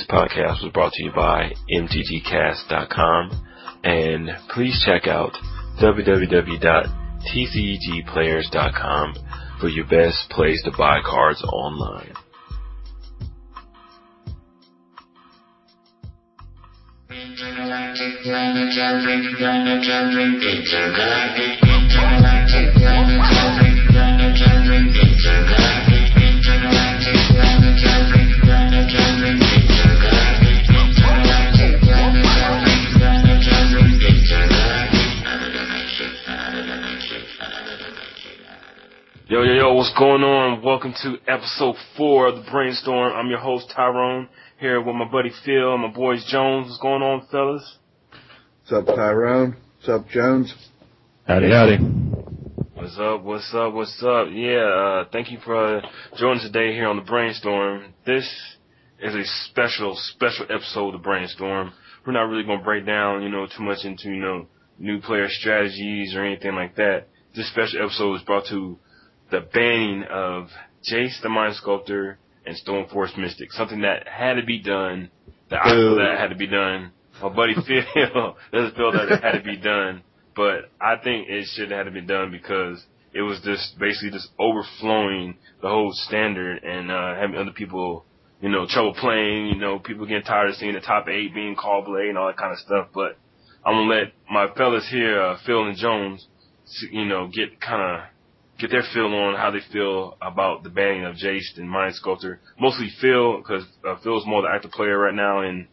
This podcast was brought to you by mtgcast.com, and please check out www.tcgplayers.com for your best place to buy cards online. Yo, what's going on? Welcome to episode 4 of the Brainstorm. I'm your host, Tyrone, here with my buddy Phil and my boys Jones. What's going on, fellas? What's up, Tyrone? What's up, Jones? Howdy. What's up? Yeah, thank you for joining today here on the Brainstorm. This is a special episode of the Brainstorm. We're not really going to break down, too much into, new player strategies or anything like that. This special episode is brought to the banning of Jace the Mind Sculptor and Stoneforge Mystic, something that had to be done, that I feel that had to be done. My buddy Phil doesn't feel that it had to be done, but I think it should have been done because it was just overflowing the whole standard and having other people, trouble playing, people getting tired of seeing the top 8 being Caw-Blade and all that kind of stuff. But I'm going to let my fellas here, Phil and Jones, get their feel on how they feel about the banning of Jace and Mind Sculptor. Mostly Phil, because Phil's more the active player right now and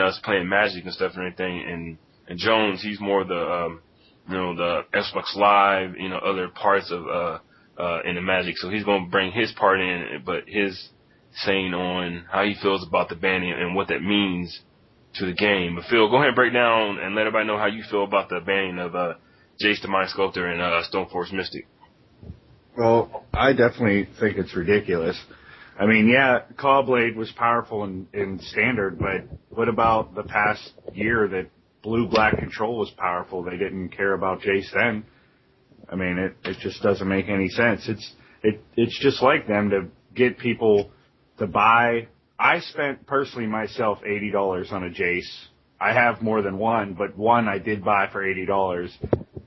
us playing Magic and stuff and everything. And Jones, he's more the, the Xbox Live, other parts of in the Magic. So he's going to bring his part in, but his saying on how he feels about the banning and what that means to the game. But Phil, go ahead and break down and let everybody know how you feel about the banning of Jace the Mind Sculptor and Stoneforge Mystic. Well, I definitely think it's ridiculous. I mean, yeah, Caw-Blade was powerful in Standard, but what about the past year that Blue-Black Control was powerful? They didn't care about Jace then. I mean, it just doesn't make any sense. It's just like them to get people to buy. I spent, personally, myself, $80 on a Jace. I have more than one, but one I did buy for $80,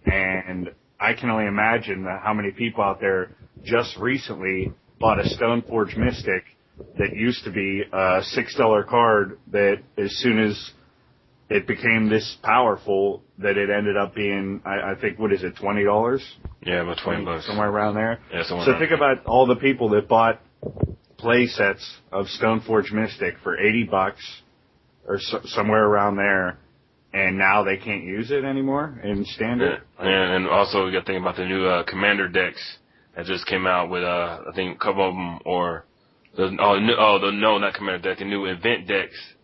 and I can only imagine how many people out there just recently bought a Stoneforge Mystic that used to be a $6 card that as soon as it became this powerful that it ended up being, I think, what is it, $20? Yeah, about $20. Somewhere around there. Yeah, somewhere around there. So think about all the people that bought play sets of Stoneforge Mystic for $80 or somewhere around there. And now they can't use it anymore in Standard. Yeah, and also we got to think about the new Commander decks that just came out with I think a couple of them, or not Commander deck, the new event decks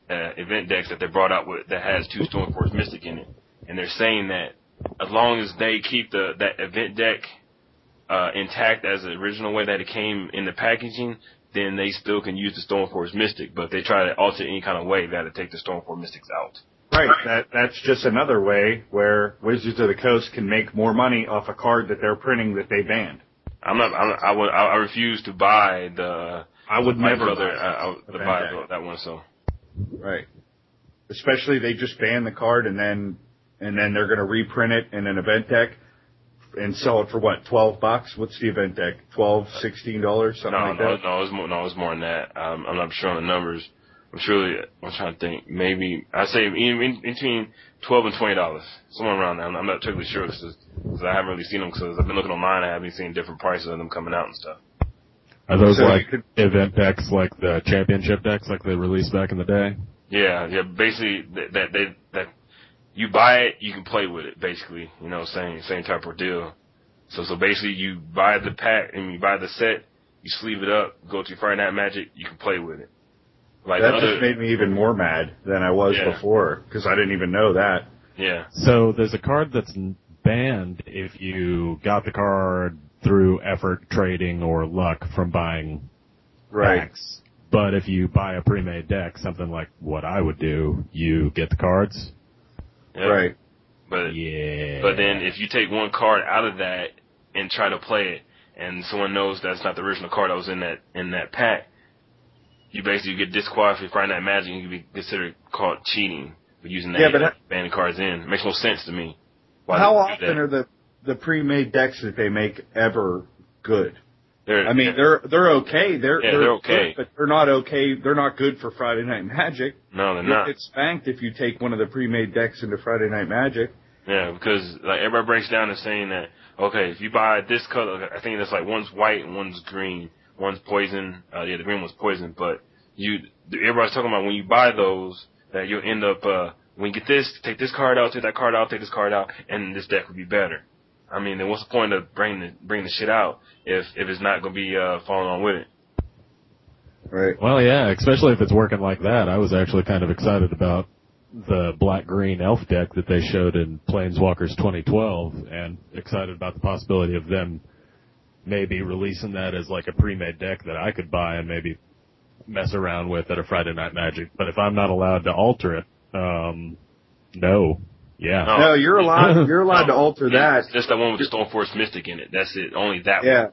that they brought out with that has 2 Stoneforge Mystic in it. And they're saying that as long as they keep that event deck intact as the original way that it came in the packaging, then they still can use the Stoneforge Mystic. But if they try to alter it any kind of way, they had to take the Stoneforge Mystics out. Right, that's just another way where Wizards of the Coast can make more money off a card that they're printing that they banned. I refuse to buy the. I would never buy that one. So. Right. Especially they just ban the card and then they're going to reprint it in an event deck and sell it for what, $12? What's the event deck? $12, $16, something like that. No, it was more than that. I'm not sure on the numbers. I'm trying to think. Maybe I say between $12 and $20, somewhere around that. I'm not totally sure because I haven't really seen them. Because I've been looking online, I haven't seen different prices of them coming out and stuff. Are those event decks, like the championship decks, like they released back in the day? Yeah. Basically, that you buy it, you can play with it. Basically, same type of deal. So basically, you buy the pack and you buy the set, you sleeve it up, go to Friday Night Magic, you can play with it. Like that just made me even more mad than I was before, because I didn't even know that. Yeah. So there's a card that's banned if you got the card through effort, trading, or luck from buying packs. But if you buy a pre-made deck, something like what I would do, you get the cards. Yep. Right. But then if you take one card out of that and try to play it, and someone knows that's not the original card that was in that pack, you basically get disqualified for that magic, and you can be considered called cheating for using that banning cards in. It makes no sense to me. How often are the pre-made decks that they make ever good? They're okay. They're okay, good, but they're not okay. They're not good for Friday Night Magic. No, they're not. You get spanked if you take one of the pre-made decks into Friday Night Magic. Yeah, because like everybody breaks down and saying that, okay, if you buy this color, I think that's like one's white and one's green, one's poison. Yeah, the green one's poison, but everybody's talking about when you buy those that you'll end up when you get this, take this card out, take that card out, take this card out, and this deck would be better. I mean, then what's the point of bringing the shit out if it's not going to be falling on with it? Right. Well, yeah, especially if it's working like that. I was actually kind of excited about the black-green elf deck that they showed in Planeswalkers 2012 and excited about the possibility of them maybe releasing that as like a pre-made deck that I could buy and maybe mess around with at a Friday Night Magic. But if I'm not allowed to alter it, no. Yeah. No, you're allowed to alter that. It's just that one with the Stoneforge Mystic in it. That's it. Only that one. Yeah.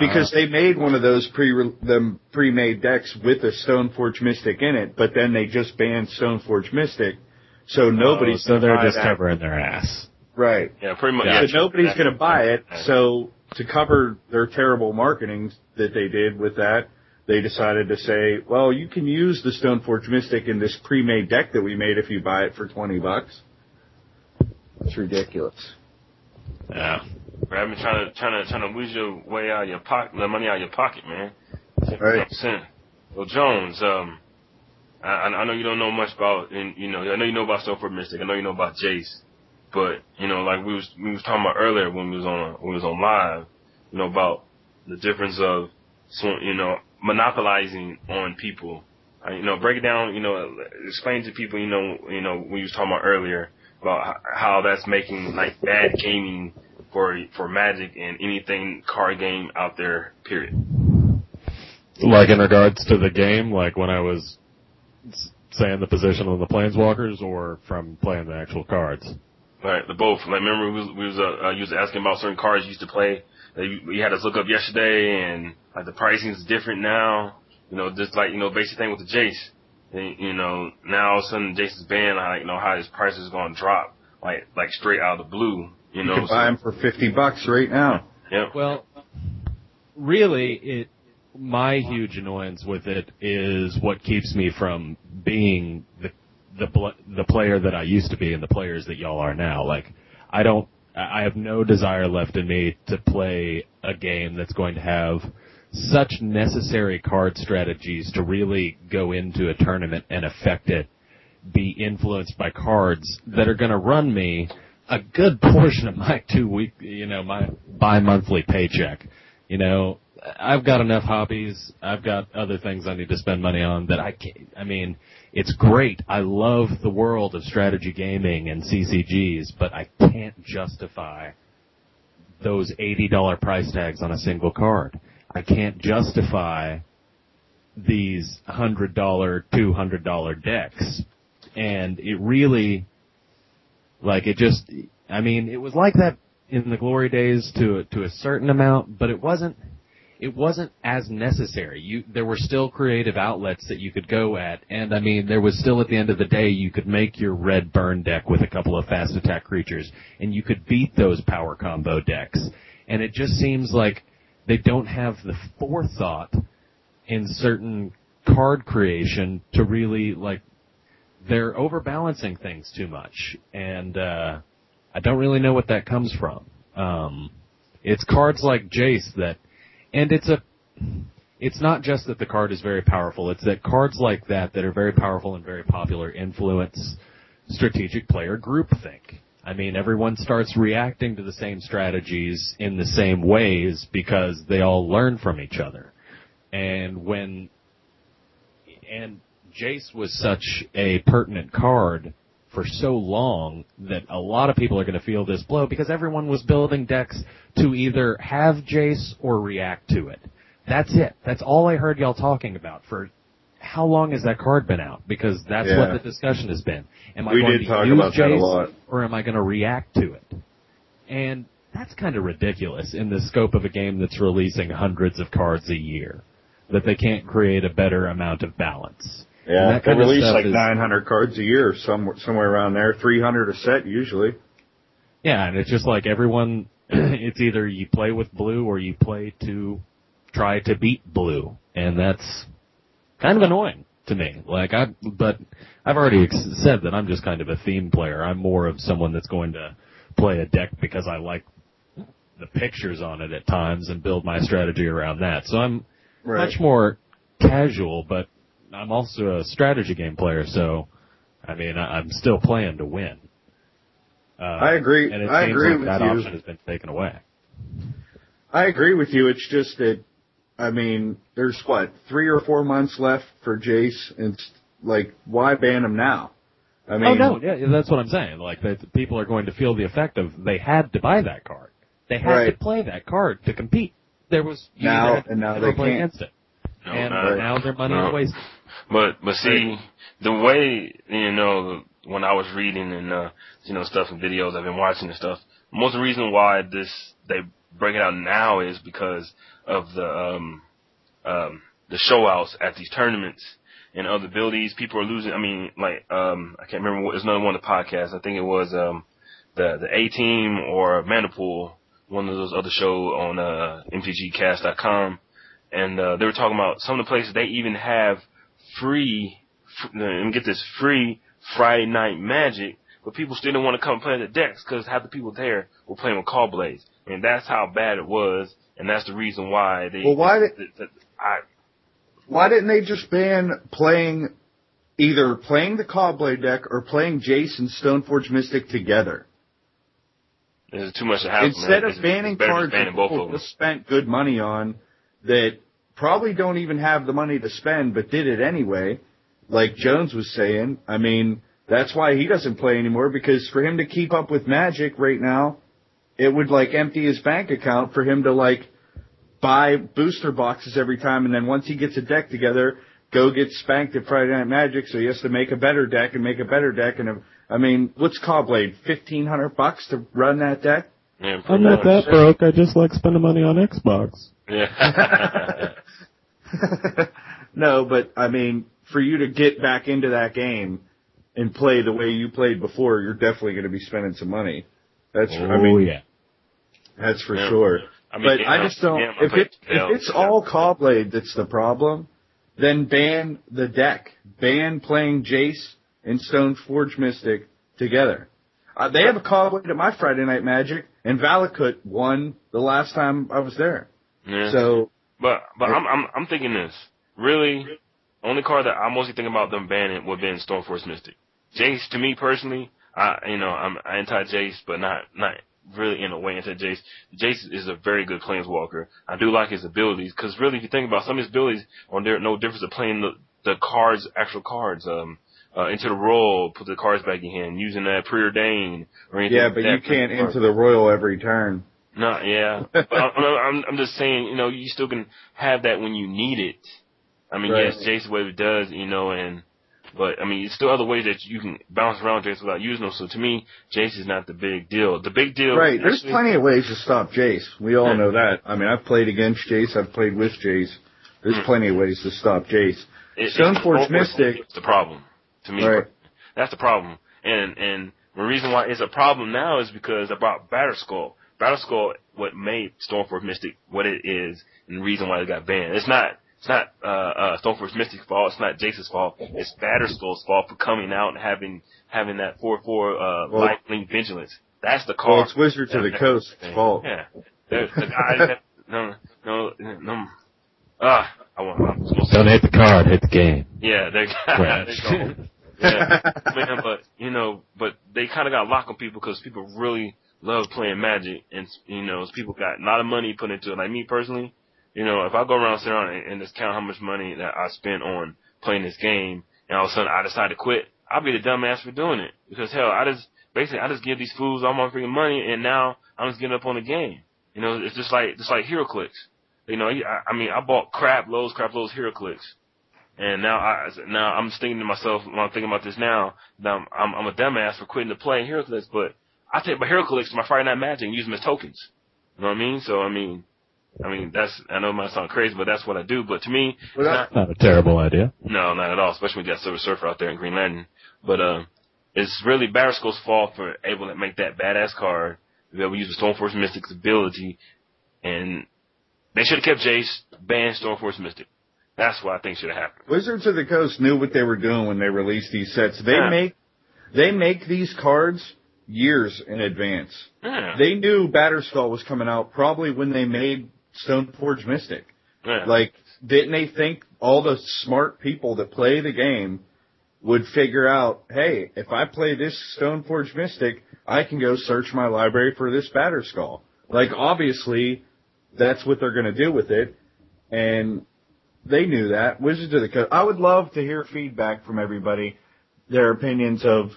Because they made one of those pre-made decks with a Stoneforge Mystic in it, but then they just banned Stoneforge Mystic, so nobody's going to buy that. So they're just covering their ass. Right. Yeah, pretty much. Yeah, so nobody's going to buy it, so to cover their terrible marketing that they did with that, they decided to say, well, you can use the Stoneforge Mystic in this pre-made deck that we made if you buy it for $20. It's ridiculous. Yeah, I've been trying to lose your way out of your pocket, the money out of your pocket, man. Right. Well, Jones, I know you don't know much about, and I know you know about Stoneforge Mystic. I know you know about Jace, but like we was talking about earlier when we was on live, about the difference of monopolizing on people. Break it down. Explain to people. We was talking about earlier about how that's making like bad gaming for Magic and anything card game out there, period. Like in regards to the game, like when I was saying the position of the Planeswalkers or from playing the actual cards? Right, the both. Like, remember you was asking about certain cards you used to play that you had us look up yesterday, and like the pricing's different now, just like, basic thing with the Jace. And, now all of a sudden Jason's banned, like, how his price is going to drop, like straight out of the blue. You can buy him for $50 right now. Yeah. Well, really, my huge annoyance with it is what keeps me from being the player that I used to be and the players that y'all are now. Like, I have no desire left in me to play a game that's going to have such necessary card strategies to really go into a tournament and affect it, be influenced by cards that are going to run me a good portion of my my bi-monthly paycheck. I've got enough hobbies. I've got other things I need to spend money on that I can't. I mean, it's great. I love the world of strategy gaming and CCGs, but I can't justify those $80 price tags on a single card. I can't justify these $100, $200 decks. And it really, it was like that in the glory days to a certain amount, but it wasn't as necessary. There were still creative outlets that you could go at, and there was still, at the end of the day, you could make your red burn deck with a couple of fast attack creatures, and you could beat those power combo decks. And it just seems like they don't have the forethought in certain card creation to really, they're overbalancing things too much. And I don't really know what that comes from. It's cards like Jace that, and it's not just that the card is very powerful, it's that cards like that are very powerful and very popular influence strategic player groupthink. Everyone starts reacting to the same strategies in the same ways because they all learn from each other. And Jace was such a pertinent card for so long that a lot of people are going to feel this blow because everyone was building decks to either have Jace or react to it. That's it. That's all I heard y'all talking about for how long has that card been out? Because that's what the discussion has been. Am I going to use Jace or am I going to react to it? And that's kind of ridiculous in the scope of a game that's releasing hundreds of cards a year. that they can't create a better amount of balance. Yeah, they release like 900 cards a year, somewhere around there, 300 a set usually. Yeah, and it's just like everyone, it's either you play with blue or you play to try to beat blue, and that's kind of annoying to me. Like but I've already said that I'm just kind of a theme player. I'm more of someone that's going to play a deck because I like the pictures on it at times and build my strategy around that. So I'm much more casual, but I'm also a strategy game player, so I mean I'm still playing to win. I agree. And it seems like that option has been taken away. I agree with you. It's just that, I mean, there's 3 or 4 months left for Jace, and like, why ban him now? I mean, oh no, yeah, that's what I'm saying. Like, that people are going to feel the effect of they had to buy that card, they had to play that card to compete. There was now they can't against it, now their money is wasted. But see, the way, you know, when I was reading and you know, stuff and videos I've been watching and stuff, most of the reason why they break it out now is because of the showouts at these tournaments and other abilities. People are losing. I mean, like I can't remember. There's another one of the podcasts. I think it was the A-Team or Mana Pool, one of those other shows on mtgcast.com, and they were talking about some of the places they even have free Friday night Magic, but people still didn't want to come play the decks because half the people there were playing with Caw-Blades, and that's how bad it was, and that's the reason why they. Well, why didn't they just ban either playing the Caw-Blade deck or playing Jace and Stoneforge Mystic together? There's too much to happen. Instead of banning cards that people just spent good money on that probably don't even have the money to spend, but did it anyway. Like Jones was saying, I mean, that's why he doesn't play anymore, because for him to keep up with Magic right now, it would, like, empty his bank account for him to, like, buy booster boxes every time, and then once he gets a deck together, go get spanked at Friday Night Magic, so he has to make a better deck, and I mean, what's Caw-Blade, $1,500 to run that deck? Yeah, I'm not that broke, I just like spending money on Xbox. Yeah. No, but, I mean, for you to get back into that game and play the way you played before, you're definitely going to be spending some money. That's, that's for sure. I mean, but I just don't. If it's all Caw-Blade that's the problem, then ban the deck. Ban playing Jace and Stoneforge Mystic together. They have a Caw-Blade at my Friday Night Magic, and Valakut won the last time I was there. Yeah. So, but I'm thinking this really. Only card that I mostly think about them banning would be Stoneforge Mystic. Jace, to me personally, I'm anti-Jace, but not really in a way anti-Jace. Jace is a very good planeswalker. I do like his abilities, because really, if you think about some of his abilities, there no difference of playing the cards, actual cards, into the royal, put the cards back in hand, using that preordain or anything. Yeah, but you can't into the royal every turn. No, yeah, but I'm just saying, you know, you still can have that when you need it. I mean, yes, Jace Wave does, you know, but I mean, there's still other ways that you can bounce around Jace without using them. So to me, Jace is not the big deal. The big deal, right? There's plenty of ways to stop Jace. We all know that. I mean, I've played against Jace. I've played with Jace. There's plenty of ways to stop Jace. Stoneforge Mystic. It's the problem to me. Right. That's the problem. And the reason why it's a problem now is because about Batterskull. Batterskull, what made Stoneforge Mystic what it is, and the reason why it got banned. It's not Stoneforge Mystic's fault. It's not Jace's fault. It's Batterskull's fault for coming out and having that 4/4 lifelink vigilance. That's the card. Well, it's Wizards of the Coast's fault. Yeah, the guys that no. I'm supposed to. Don't hate the card, hate the game. Yeah, they're yeah, man, but you know, but they kind of got locked on people because people really love playing Magic, and you know, people got a lot of money put into it. Like me personally. You know, if I go around, sit around and just count how much money that I spent on playing this game, and all of a sudden I decide to quit, I'll be the dumbass for doing it. Because hell, I just give these fools all my freaking money, and now I'm just getting up on the game. You know, it's just like HeroClix. You know, I bought crap loads HeroClix, and now I'm just thinking to myself when I'm thinking about this now that I'm a dumbass for quitting to play HeroClix, but I take my HeroClix to my Friday Night Magic and use them as tokens. You know what I mean? So I mean. I mean, I know it might sound crazy, but that's what I do. But to me, well, that's not a terrible idea. No, not at all. Especially when you got Silver Surfer out there in Green Lantern. But it's really Batterskull's fault for able to make that badass card to be able to use the Stoneforge Mystic's ability, and they should have kept Jace, banned Stoneforge Mystic. That's what I think should have happened. Wizards of the Coast knew what they were doing when they released these sets. They make these cards years in advance. Yeah. They knew Batterskull was coming out probably when they made Stoneforge Mystic. Yeah. Like, didn't they think all the smart people that play the game would figure out, hey, if I play this Stoneforge Mystic, I can go search my library for this Batterskull. Like, obviously, that's what they're going to do with it. And they knew that. Wizards of the Coast. I would love to hear feedback from everybody, their opinions of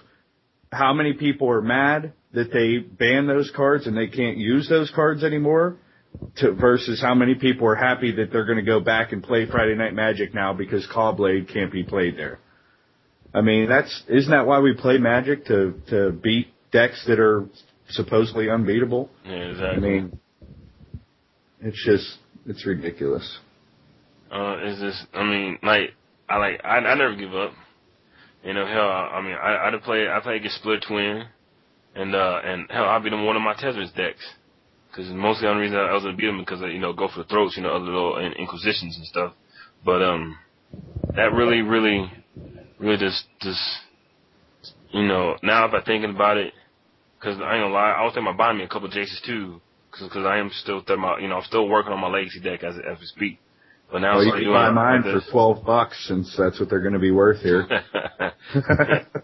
how many people are mad that they banned those cards and they can't use those cards anymore, versus how many people are happy that they're going to go back and play Friday Night Magic now because Caw-Blade can't be played there. I mean, isn't that why we play Magic, to beat decks that are supposedly unbeatable? Yeah, exactly. I mean, it's ridiculous. I never give up. You know, hell, I play against Split Twin, and hell, I beat him one of my Tezzeret decks. Cause mostly the only reason I was able to beat him because I, go for the throats, other little inquisitions and stuff. But, that really just, now if I'm thinking about it, cause I ain't gonna lie, I was thinking about buying me a couple of Jaces too. Cause I am still I'm still working on my legacy deck as we speak. But now you can buy mine for $12 since that's what they're going to be worth here.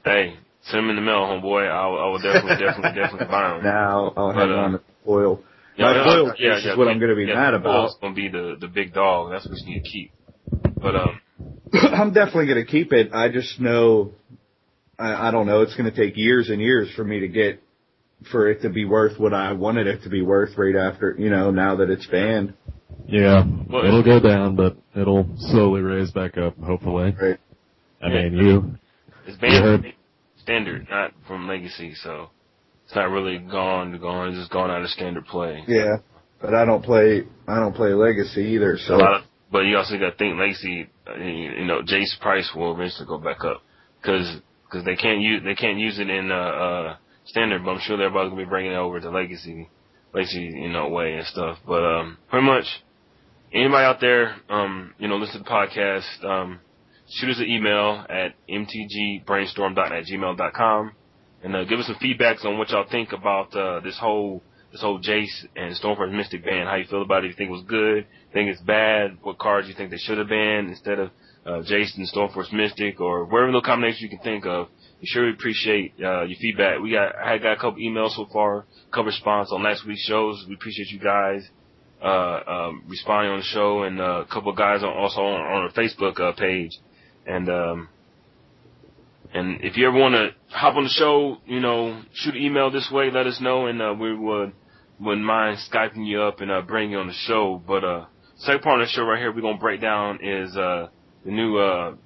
Hey, send them in the mail, homeboy. I will definitely buy them. Now I'll have on the foil. Is what I'm going to be mad about. Foil's going to be the big dog. That's what you need to keep. But I'm definitely going to keep it. I just know, I don't know. It's going to take years and years for me to get for it to be worth what I wanted it to be worth right after, now that it's banned. Yeah, well, it'll go down, but it'll slowly raise back up, hopefully. Right. It's banned from standard, not from legacy, so it's not really gone. It's just gone out of standard play. Yeah, but I don't play legacy either. So, but you also got to think legacy. Jace price will eventually go back up because they can't use it in standard. But I'm sure they're about to be bringing it over to legacy, way and stuff. But pretty much. Anybody out there, listen to the podcast, shoot us an email at mtgbrainstorm.@gmail.com and give us some feedbacks on what y'all think about this whole Jace and Stoneforge Mystic ban. How you feel about it? You think it was good? Think it's bad? What cards you think they should have banned instead of Jace and Stoneforge Mystic, or whatever little combination you can think of. We sure appreciate your feedback. I got a couple emails so far, a couple response on last week's shows. We appreciate you guys responding on the show, and a couple of guys on our Facebook page, and if you ever want to hop on the show, shoot an email this way, let us know, and we wouldn't mind Skyping you up and bringing you on the show. But second part of the show right here we're gonna break down is the new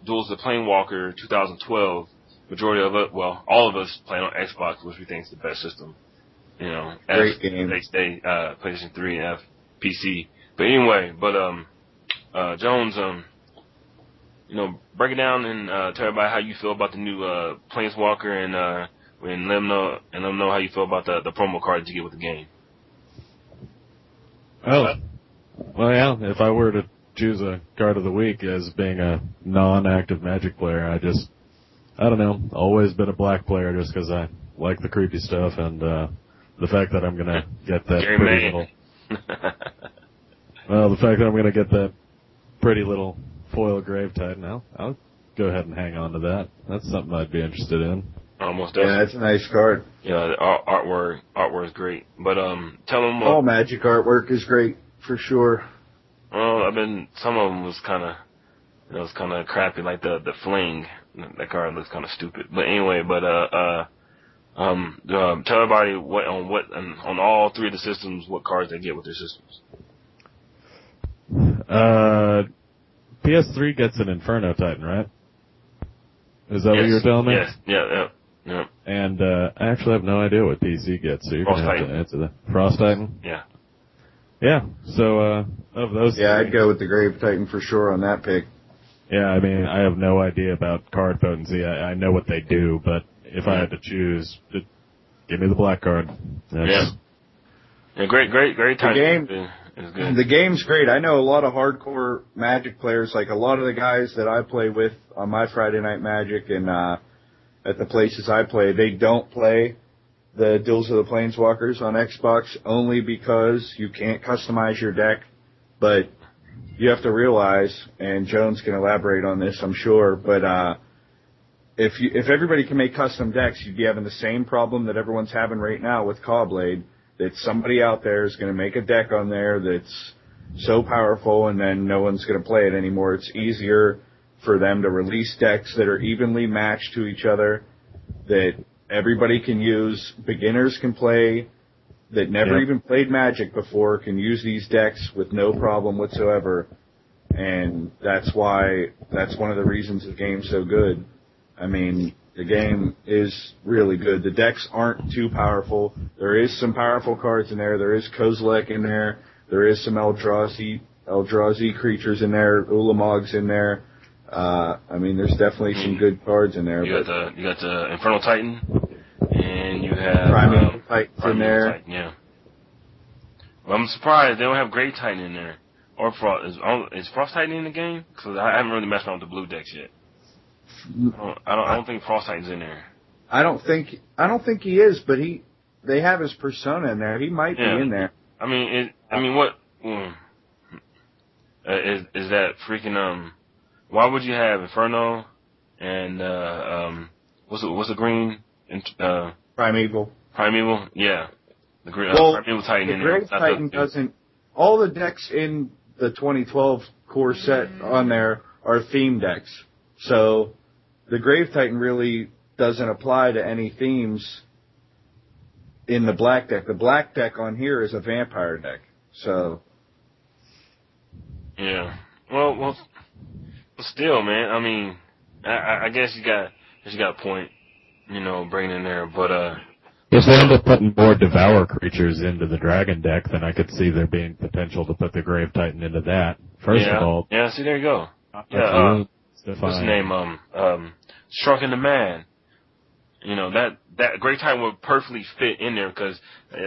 Duels of the Planeswalkers 2012. Majority of us, all of us, playing on Xbox, which we think is the best system, Great game. PlayStation 3 and F. PC. But anyway, Jones, break it down and tell everybody how you feel about the new Planeswalker, and let them know how you feel about the promo card that you get with the game. Oh, well, yeah. If I were to choose a card of the week as being a non-active Magic player, I don't know. Always been a black player just because I like the creepy stuff, and the fact that I'm gonna get that pretty little. Well, the fact that I'm going to get that pretty little foil Grave Titan, I'll go ahead and hang on to that. That's something I'd be interested in. Almost does. Yeah, that's a nice card. Yeah, the artwork is great. But tell them all Magic artwork is great for sure. Well, some of them was kind of crappy, like the fling. That card looks kind of stupid. But anyway, tell everybody on all three of the systems, what cards they get with their systems. PS3 gets an Inferno Titan, right? Is that what you were telling me? Yes, yeah. And I actually have no idea what PC gets, so you're going to have to answer that. Frost Titan? Yeah. Yeah, so of those three, I'd go with the Grave Titan for sure on that pick. Yeah, I mean, I have no idea about card potency. I know what they do, but if I had to choose, give me the black card. Yeah, great Titan. The game, the game's great. I know a lot of hardcore Magic players, like a lot of the guys that I play with on my Friday Night Magic and at the places I play, they don't play the Duels of the Planeswalkers on Xbox only because you can't customize your deck. But you have to realize, and Jones can elaborate on this, I'm sure, but if everybody can make custom decks, you'd be having the same problem that everyone's having right now with Caw-Blade, that somebody out there is going to make a deck on there that's so powerful and then no one's going to play it anymore. It's easier for them to release decks that are evenly matched to each other, that everybody can use, beginners can play, that never even played Magic before can use these decks with no problem whatsoever. And that's one of the reasons the game's so good. I mean, the game is really good. The decks aren't too powerful. There is some powerful cards in there. There is Kozilek in there. There is some Eldrazi creatures in there, Ulamog's in there. I mean, there's definitely some good cards in there. You got the Inferno Titan, and you have Primeval Titan's in there. Titan, yeah. Well, I'm surprised they don't have Grave Titan in there. Or Frost. Is Frost Titan in the game? Because I haven't really messed around with the blue decks yet. I don't think Frost Titan's in there. I don't think he is, but they have his persona in there. He might be in there. I mean, what? Is that freaking Why would you have Inferno and what's the green Primeval? Primeval, yeah. The green Primeval Titan. The Grave Titan doesn't. All the decks in the 2012 core set on there are theme decks, so the Grave Titan really doesn't apply to any themes in the black deck. The black deck on here is a vampire deck, so yeah. Well. Still, man, I mean, I guess you got a point, bringing in there, but if they end up putting more Devour creatures into the Dragon deck, then I could see there being potential to put the Grave Titan into that. First of all, see, there you go. What's his name? Shrunken the Man. That Grave Titan would perfectly fit in there because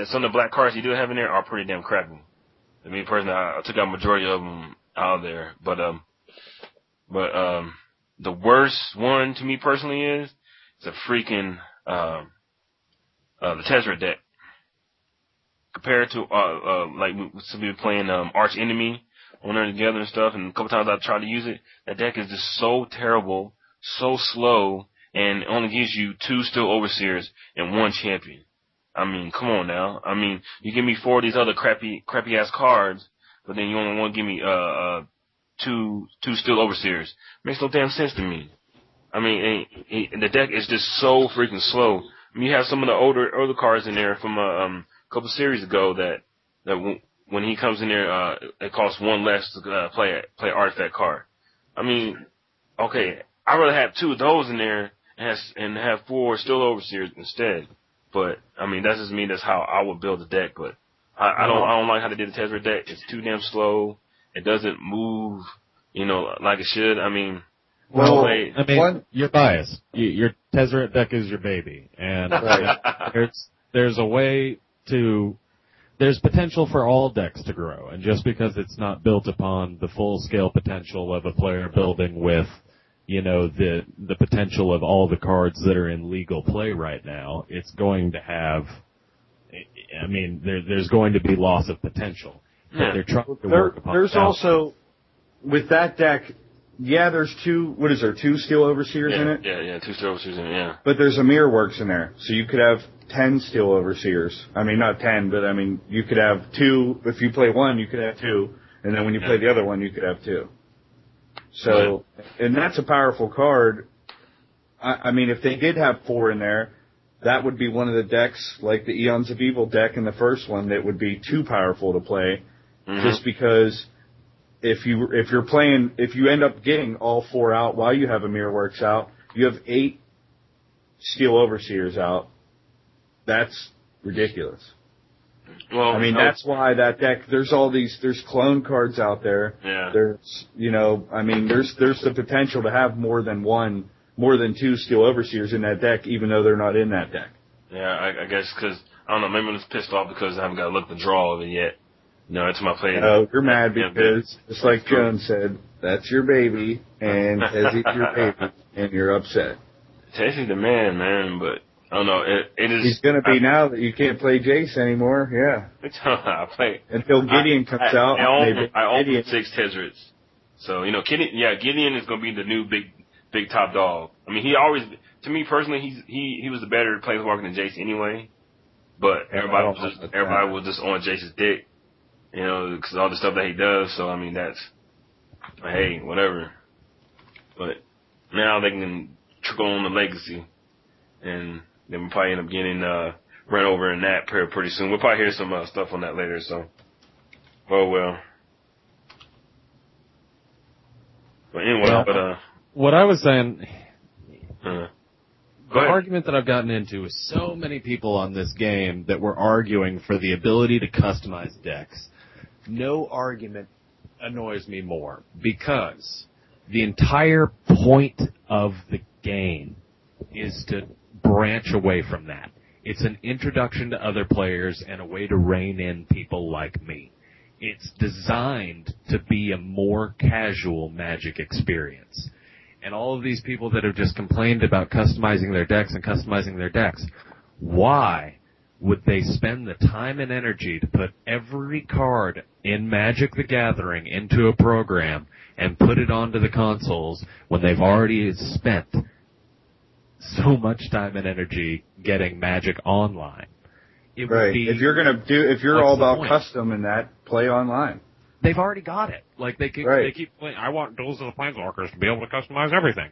some of the black cards you do have in there are pretty damn crappy. I mean, personally, I took out majority of them out of there, But the worst one to me personally is a freaking the Tezzeret deck. Compared to like we were playing Arch Enemy on there together and stuff, and a couple times I tried to use it. That deck is just so terrible, so slow, and only gives you 2 Steel Overseers and 1 champion. I mean, come on now. I mean, you give me 4 of these other crappy ass cards, but then you only want to give me 2 Steel Overseers. Makes no damn sense to me. I mean, the deck is just so freaking slow. I mean, you have some of the older cards in there from a couple series ago that when he comes in there, it costs 1 less to play artifact card. I mean, okay, I'd rather have 2 of those in there and have 4 Steel Overseers instead. But I mean, that's just me. That's how I would build a deck. But I don't like how they did the Tezzeret deck. It's too damn slow. It doesn't move, like it should. I mean, you're biased. Your Tezzeret deck is your baby, and there's a way to. There's potential for all decks to grow, and just because it's not built upon the full scale potential of a player building with, the potential of all the cards that are in legal play right now, it's going to have. I mean, there's going to be loss of potential. There's also, with that deck, there's 2 Steel Overseers in it? Yeah, 2 Steel Overseers in it, yeah. But there's a Mirrorworks in there, so you could have 10 Steel Overseers. I mean, not 10, but I mean, you could have 2. If you play one, you could have 2, and then when you play the other one, you could have 2. So, and that's a powerful card. I mean, if they did have 4 in there, that would be one of the decks, like the Eons of Evil deck in the first one, that would be too powerful to play. Mm-hmm. Just because if you end up getting all 4 out while you have a Mirrorworks out, you have 8 Steel Overseers out. That's ridiculous. Well, I mean, that's why that deck, there's clone cards out there. Yeah. There's, you know, I mean, there's the potential to have more than two Steel Overseers in that deck, even though they're not in that deck. Yeah, I guess because, I don't know, maybe I'm just pissed off because I haven't got to look at the draw of it yet. No, it's my play. No, you're mad because, just like Joan said, that's your baby, and Tezzy's your baby, and you're upset. Tezzy's the man, but... I don't know. It is. He's gonna be now that you can't play Jace anymore. Yeah. I play until Gideon comes out. I own six Tezzerets. So you know, Gideon is gonna be the new big top dog. I mean, he always, to me personally, he was the better planeswalker than Jace anyway. But everybody was just on Jace's dick, you know, because all the stuff that he does. So I mean, that's hey, whatever. But now they can trickle on the legacy and. Then we'll probably end up getting run over in that pretty soon. We'll probably hear some stuff on that later, so. Oh, well. But anyway, what I was saying, the argument that I've gotten into is so many people on this game that were arguing for the ability to customize decks. No argument annoys me more because the entire point of the game is to branch away from that. It's an introduction to other players and a way to rein in people like me. It's designed to be a more casual Magic experience. And all of these people that have just complained about customizing their decks, why would they spend the time and energy to put every card in Magic the Gathering into a program and put it onto the consoles when they've already spent so much time and energy getting Magic Online? It right. Would be, if you're all about custom and that, play online. They've already got it. Like they keep playing. I want Duels of the Planeswalkers to be able to customize everything.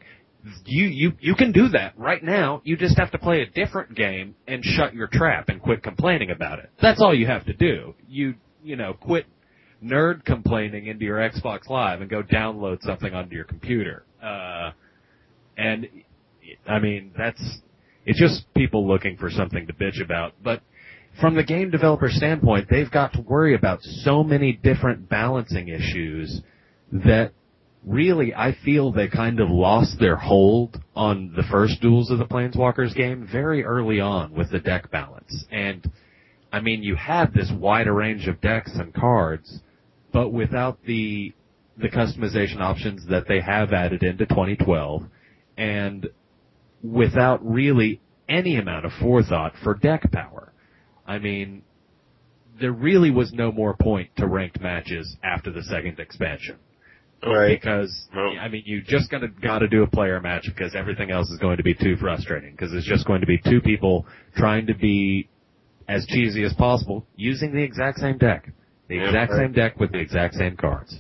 You can do that right now. You just have to play a different game and shut your trap and quit complaining about it. That's all you have to do. You know, quit nerd complaining into your Xbox Live and go download something onto your computer. And I mean, it's just people looking for something to bitch about. But from the game developer standpoint, they've got to worry about so many different balancing issues that really I feel they kind of lost their hold on the first Duels of the Planeswalkers game very early on with the deck balance. And, I mean, you had this wider range of decks and cards, but without the customization options that they have added into 2012 and without really any amount of forethought for deck power. I mean, there really was no more point to ranked matches after the second expansion. Right. Because, I mean, you just gotta do a player match because everything else is going to be too frustrating because it's just going to be two people trying to be as cheesy as possible using the exact same deck. The exact same deck with the exact same cards.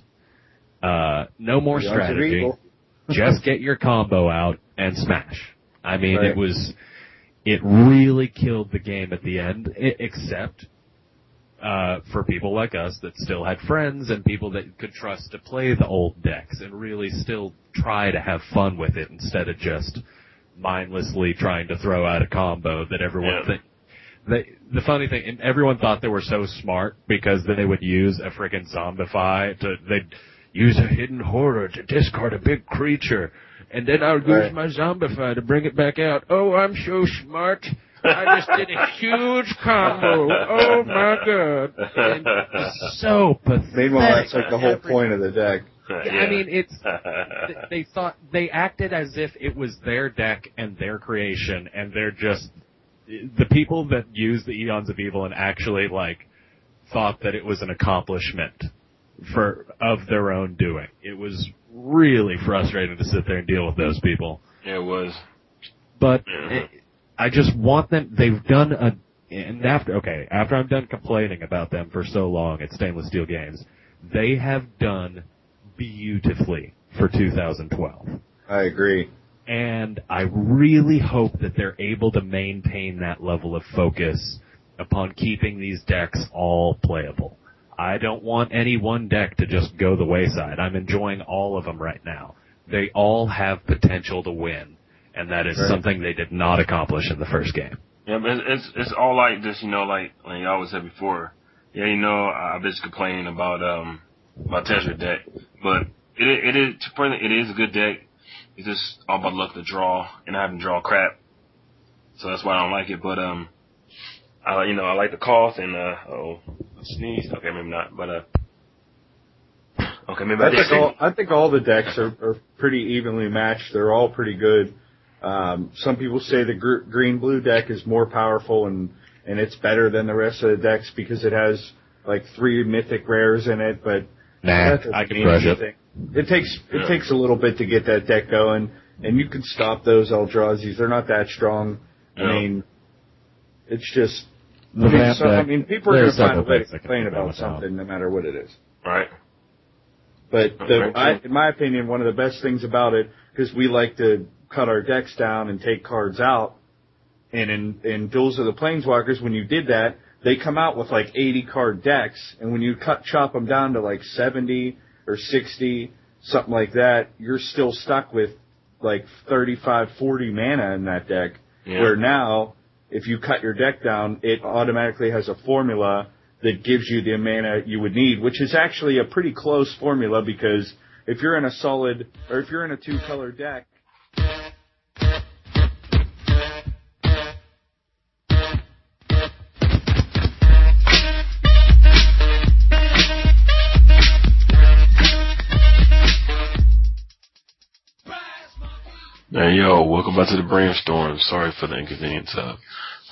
No more strategy. Just get your combo out and smash. I mean, it really killed the game at the end, except for people like us that still had friends and people that could trust to play the old decks and really still try to have fun with it instead of just mindlessly trying to throw out a combo that everyone thinks. The funny thing, and everyone thought they were so smart because they would use a frickin' zombify they'd use a hidden horror to discard a big creature. And then I'll use my zombify to bring it back out. Oh, I'm so smart. I just did a huge combo. Oh, my God. And it's so pathetic. Meanwhile, that's like the whole point of the deck. Yeah. I mean, they thought, they acted as if it was their deck and their creation, and they're just, the people that use the Eons of Evil and actually, like, thought that it was an accomplishment of their own doing. It was really frustrating to sit there and deal with those people. Yeah, it was. But I just want them, they've done after I'm done complaining about them for so long at Stainless Steel Games, they have done beautifully for 2012. I agree. And I really hope that they're able to maintain that level of focus upon keeping these decks all playable. I don't want any one deck to just go the wayside. I'm enjoying all of them right now. They all have potential to win, and that is something they did not accomplish in the first game. Yeah, but it's all like just, you know, like I always said before. Yeah, you know, I've been complaining about Tezzeret deck, but it is a good deck. It's just all about luck to draw, and I haven't drawn crap, so that's why I don't like it. But I like the cough and I sneezed. Okay, maybe not, but okay, maybe I think all the decks are pretty evenly matched. They're all pretty good. Some people say the green-blue deck is more powerful and it's better than the rest of the decks because it has like 3 mythic rares in it, but I can crush it. It takes a little bit to get that deck going, and you can stop those Eldrazi's. They're not that strong. Yeah. I mean, it's just people are going to find a way to complain about something no matter what it is. Right. But in my opinion, one of the best things about it, because we like to cut our decks down and take cards out. And in Duels of the Planeswalkers, when you did that, they come out with like 80 card decks, and when you chop them down to like 70 or 60, something like that, you're still stuck with like 35, 40 mana in that deck. Yeah. Where now, if you cut your deck down, it automatically has a formula that gives you the mana you would need, which is actually a pretty close formula, because if you're in a solid, or if you're in a 2-color deck, Hey, yo, welcome back to the Brainstorm. Sorry for the inconvenience of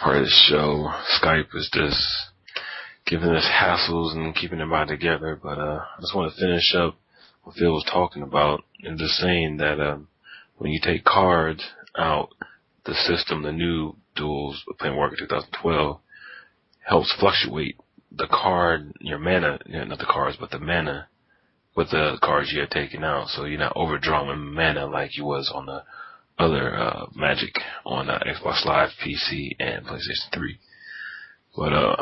part of the show. Skype is just giving us hassles and keeping everybody together, but I just want to finish up what Phil was talking about and just saying that when you take cards out, the system, the new Duels of Planeswalkers 2012, helps fluctuate the card, your mana, not the cards, but the mana with the cards you had taken out, so you're not overdrawing mana like you was on the other Magic on Xbox Live, PC, and PlayStation 3. But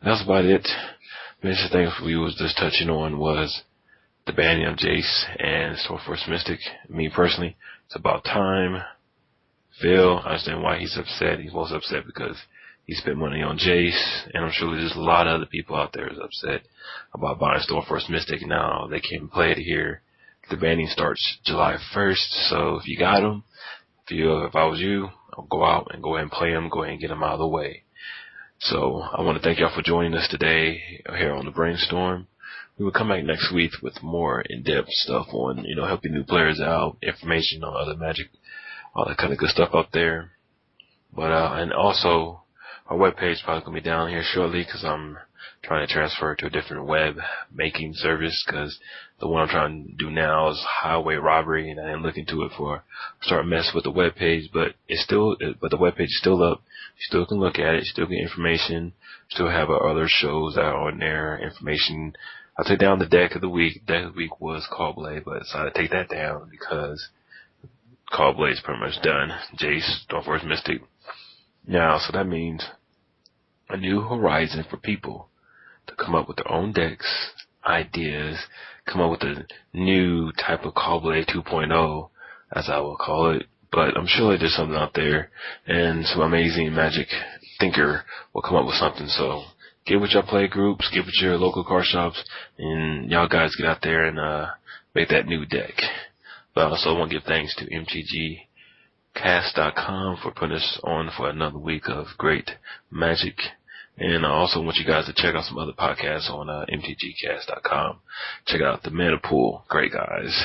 that's about it. The major thing we was just touching on was the banning of Jace and Stoneforge Mystic. Me personally, it's about time. Phil, I understand why he's upset. He's most upset because he spent money on Jace, and I'm sure there's a lot of other people out there is upset about buying Stoneforge Mystic. Now they can play it here. The banning starts July 1st, so if you got them, if I was you, I'll go out and go ahead and play them, go ahead and get them out of the way. So I want to thank y'all for joining us today here on the Brainstorm. We will come back next week with more in-depth stuff on, you know, helping new players out, information on other Magic, all that kind of good stuff out there. But and also our webpage is probably gonna be down here shortly because I'm trying to transfer to a different web making service, because the one I'm trying to do now is highway robbery, and I didn't look into it for start messing with the web page, but the web page is still up. You still can look at it, you still get information, still have our other shows that are on there, information. I took down the deck of the week. Deck of the week was Caw-Blade, but I decided to take that down because Caw-Blade's pretty much done. Jace, Stoneforge Mystic. Now, so that means a new horizon for people to come up with their own decks, ideas, come up with a new type of Caw-Blade 2.0, as I will call it. But I'm sure there's something out there, and some amazing Magic thinker will come up with something. So get with your play groups, get with your local card shops, and y'all guys get out there and make that new deck. But I also want to give thanks to mtgcast.com for putting us on for another week of great Magic. And I also want you guys to check out some other podcasts on mtgcast.com. Check out The Mana Pool. Great guys.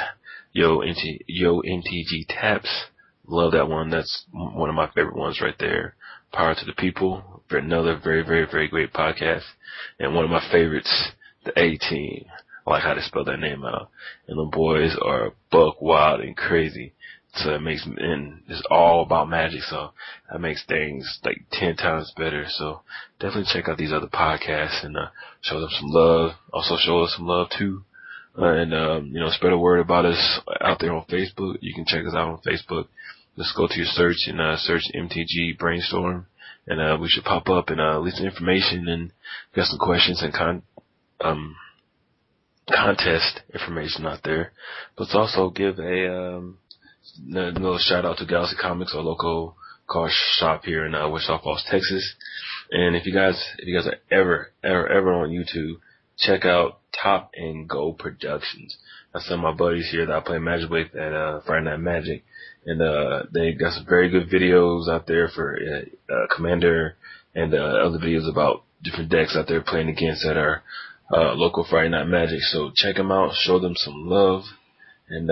Yo, MTG Taps. Love that one. That's one of my favorite ones right there. Power to the People. Another very, very, very great podcast. And one of my favorites, The A-Team. I like how they spell their name out. And the boys are buck wild and crazy. So it makes, and it's all about Magic, so that makes things like 10 times better. So definitely check out these other podcasts and show them some love. Also show us some love too, and spread a word about us out there on Facebook. You can check us out on Facebook. Just go to your search and search MTG Brainstorm, and we should pop up and leave some information, and got some questions and contest information out there. But let's also give a little shout out to Galaxy Comics, our local card shop here in Wichita Falls, Texas. And if you guys are ever on YouTube, check out Top and Go Productions. That's some of my buddies here that I play Magic with at Friday Night Magic, and they got some very good videos out there for Commander and other videos about different decks out there playing against at our local Friday Night Magic. So check them out, show them some love, and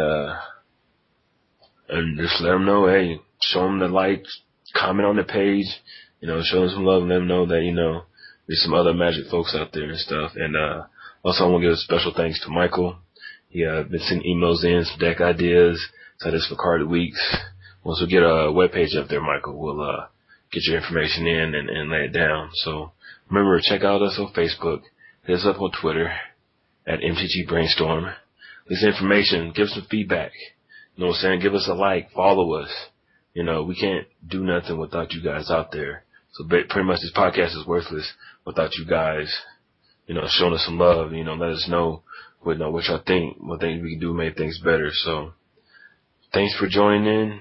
just let them know, hey, show them the like, comment on the page, you know, show them some love and let them know that, you know, there's some other Magic folks out there and stuff. And also I want to give a special thanks to Michael. He been sending emails in, some deck ideas, this for card of the weeks. Once we get a webpage up there, Michael, we'll get your information in and lay it down. So remember, check out us on Facebook. Hit us up on Twitter at MTG Brainstorm. This information, give us some feedback. You know what I'm saying? Give us a like, follow us. You know, we can't do nothing without you guys out there. So pretty much this podcast is worthless without you guys, you know, showing us some love, you know, let us know what y'all think, what things we can do to make things better. So thanks for joining in.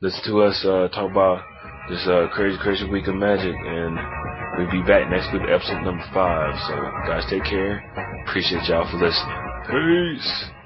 Listen to us talk about this crazy week of Magic, and we'll be back next week with episode number 5. So guys, take care. Appreciate y'all for listening. Peace.